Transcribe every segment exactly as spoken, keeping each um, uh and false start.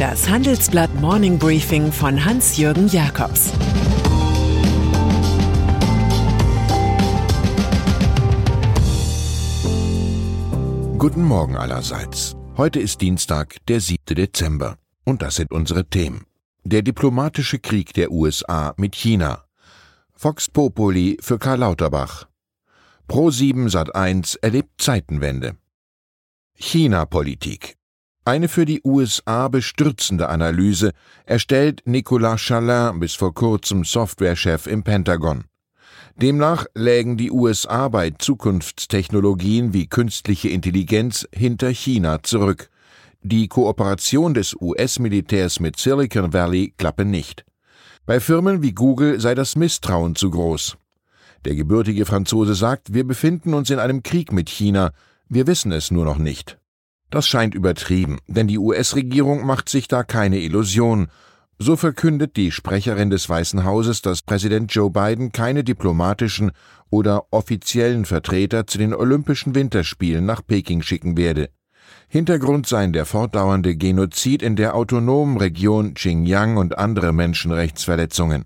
Das Handelsblatt Morning Briefing von Hans-Jürgen Jakobs. Guten Morgen allerseits. Heute ist Dienstag, der siebte Dezember. Und das sind unsere Themen. Der diplomatische Krieg der U S A mit China. Vox Populi für Karl Lauterbach. ProSiebenSat.eins erlebt Zeitenwende. China-Politik. Eine für die U S A bestürzende Analyse erstellt Nicolas Chalin, bis vor kurzem Softwarechef im Pentagon. Demnach lägen die U S A bei Zukunftstechnologien wie künstliche Intelligenz hinter China zurück. Die Kooperation des U S-Militärs mit Silicon Valley klappe nicht. Bei Firmen wie Google sei das Misstrauen zu groß. Der gebürtige Franzose sagt, wir befinden uns in einem Krieg mit China, wir wissen es nur noch nicht. Das scheint übertrieben, denn die U S-Regierung macht sich da keine Illusion. So verkündet die Sprecherin des Weißen Hauses, dass Präsident Joe Biden keine diplomatischen oder offiziellen Vertreter zu den Olympischen Winterspielen nach Peking schicken werde. Hintergrund seien der fortdauernde Genozid in der autonomen Region Xinjiang und andere Menschenrechtsverletzungen.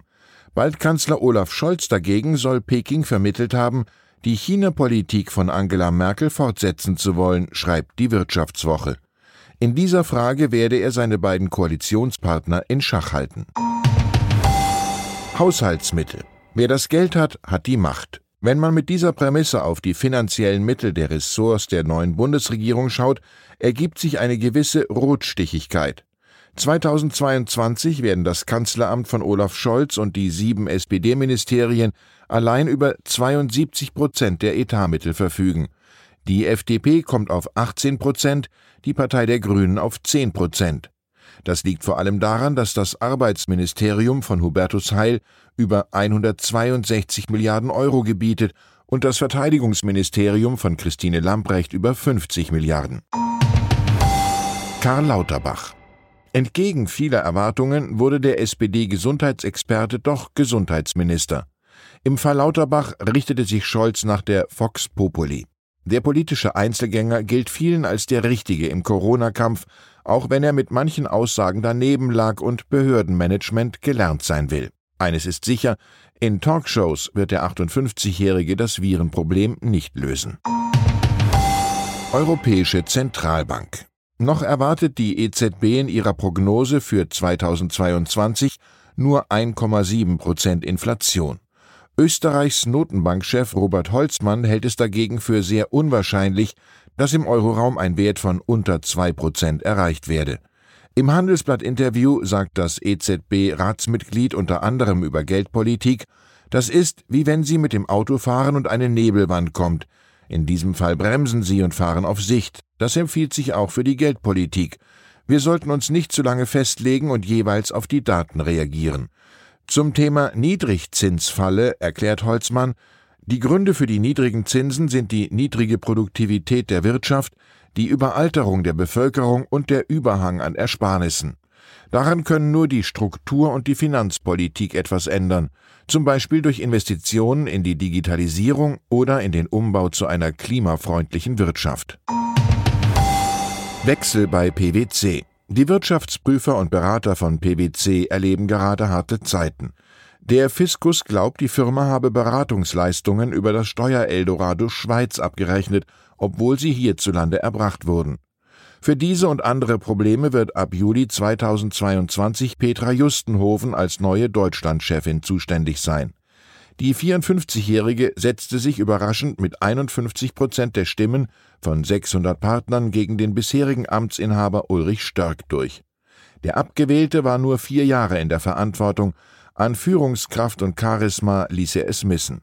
Bald-Kanzler Olaf Scholz dagegen soll Peking vermittelt haben, die China-Politik von Angela Merkel fortsetzen zu wollen, schreibt die Wirtschaftswoche. In dieser Frage werde er seine beiden Koalitionspartner in Schach halten. Haushaltsmittel. Wer das Geld hat, hat die Macht. Wenn man mit dieser Prämisse auf die finanziellen Mittel der Ressorts der neuen Bundesregierung schaut, ergibt sich eine gewisse Rotstichigkeit. zweitausendzweiundzwanzig werden das Kanzleramt von Olaf Scholz und die sieben S P D-Ministerien allein über zweiundsiebzig Prozent der Etatmittel verfügen. Die F D P kommt auf achtzehn Prozent, die Partei der Grünen auf zehn Prozent. Das liegt vor allem daran, dass das Arbeitsministerium von Hubertus Heil über hundertzweiundsechzig Milliarden Euro gebietet und das Verteidigungsministerium von Christine Lambrecht über fünfzig Milliarden. Karl Lauterbach. Entgegen vieler Erwartungen wurde der S P D-Gesundheitsexperte doch Gesundheitsminister. Im Fall Lauterbach richtete sich Scholz nach der Vox Populi. Der politische Einzelgänger gilt vielen als der Richtige im Corona-Kampf, auch wenn er mit manchen Aussagen daneben lag und Behördenmanagement gelernt sein will. Eines ist sicher, in Talkshows wird der achtundfünfzigjährige das Virenproblem nicht lösen. Europäische Zentralbank. Noch erwartet die E Z B in ihrer Prognose für zweitausendzweiundzwanzig nur eins Komma sieben Prozent Inflation. Österreichs Notenbankchef Robert Holzmann hält es dagegen für sehr unwahrscheinlich, dass im Euroraum ein Wert von unter zwei Prozent erreicht werde. Im Handelsblatt-Interview sagt das E Z B-Ratsmitglied unter anderem über Geldpolitik, das ist, wie wenn Sie mit dem Auto fahren und eine Nebelwand kommt. In diesem Fall bremsen Sie und fahren auf Sicht. Das empfiehlt sich auch für die Geldpolitik. Wir sollten uns nicht zu lange festlegen und jeweils auf die Daten reagieren. Zum Thema Niedrigzinsfalle erklärt Holzmann, die Gründe für die niedrigen Zinsen sind die niedrige Produktivität der Wirtschaft, die Überalterung der Bevölkerung und der Überhang an Ersparnissen. Daran können nur die Struktur- und die Finanzpolitik etwas ändern, zum Beispiel durch Investitionen in die Digitalisierung oder in den Umbau zu einer klimafreundlichen Wirtschaft. Wechsel bei P W C. Die Wirtschaftsprüfer und Berater von P W C erleben gerade harte Zeiten. Der Fiskus glaubt, die Firma habe Beratungsleistungen über das Steuereldorado Schweiz abgerechnet, obwohl sie hierzulande erbracht wurden. Für diese und andere Probleme wird ab Juli zweitausendzweiundzwanzig Petra Justenhofen als neue Deutschlandchefin zuständig sein. Die vierundfünfzigjährige setzte sich überraschend mit einundfünfzig Prozent der Stimmen von sechshundert Partnern gegen den bisherigen Amtsinhaber Ulrich Störck durch. Der Abgewählte war nur vier Jahre in der Verantwortung, an Führungskraft und Charisma ließ er es missen.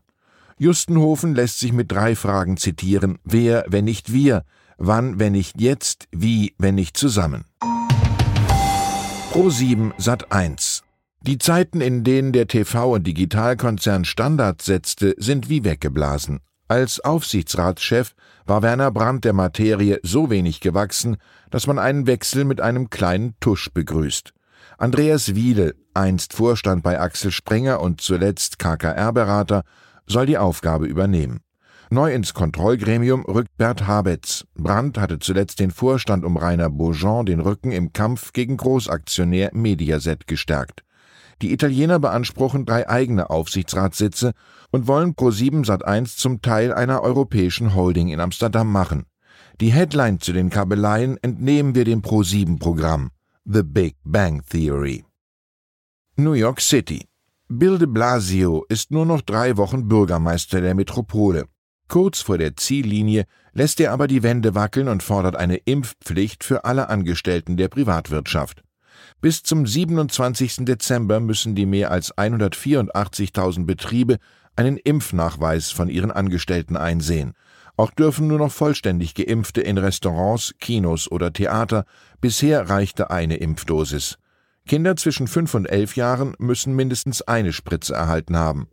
Justenhofen lässt sich mit drei Fragen zitieren: Wer, wenn nicht wir? Wann, wenn nicht jetzt? Wie, wenn nicht zusammen? ProSiebenSat.eins. Die Zeiten, in denen der T V- und Digitalkonzern Standards setzte, sind wie weggeblasen. Als Aufsichtsratschef war Werner Brandt der Materie so wenig gewachsen, dass man einen Wechsel mit einem kleinen Tusch begrüßt. Andreas Wiedel, einst Vorstand bei Axel Springer und zuletzt K K R-Berater, soll die Aufgabe übernehmen. Neu ins Kontrollgremium rückt Bert Habets. Brandt hatte zuletzt den Vorstand um Rainer Beaujean den Rücken im Kampf gegen Großaktionär Mediaset gestärkt. Die Italiener beanspruchen drei eigene Aufsichtsratssitze und wollen ProSiebenSat.eins zum Teil einer europäischen Holding in Amsterdam machen. Die Headline zu den Kabeleien entnehmen wir dem ProSieben-Programm: The Big Bang Theory. New York City. Bill de Blasio ist nur noch drei Wochen Bürgermeister der Metropole. Kurz vor der Ziellinie lässt er aber die Wände wackeln und fordert eine Impfpflicht für alle Angestellten der Privatwirtschaft. Bis zum siebenundzwanzigsten Dezember müssen die mehr als hundertvierundachtzigtausend Betriebe einen Impfnachweis von ihren Angestellten einsehen. Auch dürfen nur noch vollständig Geimpfte in Restaurants, Kinos oder Theater. Bisher reichte eine Impfdosis. Kinder zwischen fünf und elf Jahren müssen mindestens eine Spritze erhalten haben.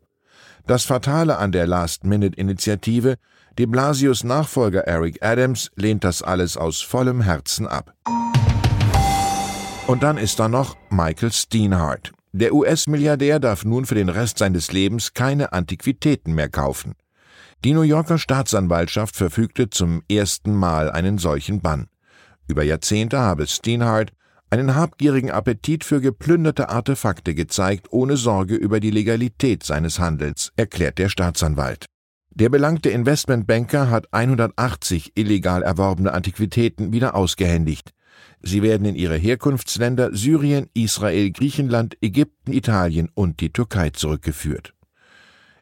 Das Fatale an der Last-Minute-Initiative: de Blasios Nachfolger Eric Adams lehnt das alles aus vollem Herzen ab. Und dann ist da noch Michael Steinhardt. Der U S-Milliardär darf nun für den Rest seines Lebens keine Antiquitäten mehr kaufen. Die New Yorker Staatsanwaltschaft verfügte zum ersten Mal einen solchen Bann. Über Jahrzehnte habe Steinhardt einen habgierigen Appetit für geplünderte Artefakte gezeigt, ohne Sorge über die Legalität seines Handels, erklärt der Staatsanwalt. Der belangte Investmentbanker hat hundertachtzig illegal erworbene Antiquitäten wieder ausgehändigt. Sie werden in ihre Herkunftsländer Syrien, Israel, Griechenland, Ägypten, Italien und die Türkei zurückgeführt.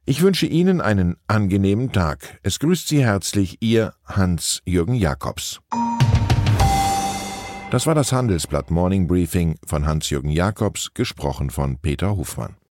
Ich wünsche Ihnen einen angenehmen Tag. Es grüßt Sie herzlich Ihr Hans-Jürgen Jakobs. Das war das Handelsblatt Morning Briefing von Hans-Jürgen Jakobs, gesprochen von Peter Hofmann.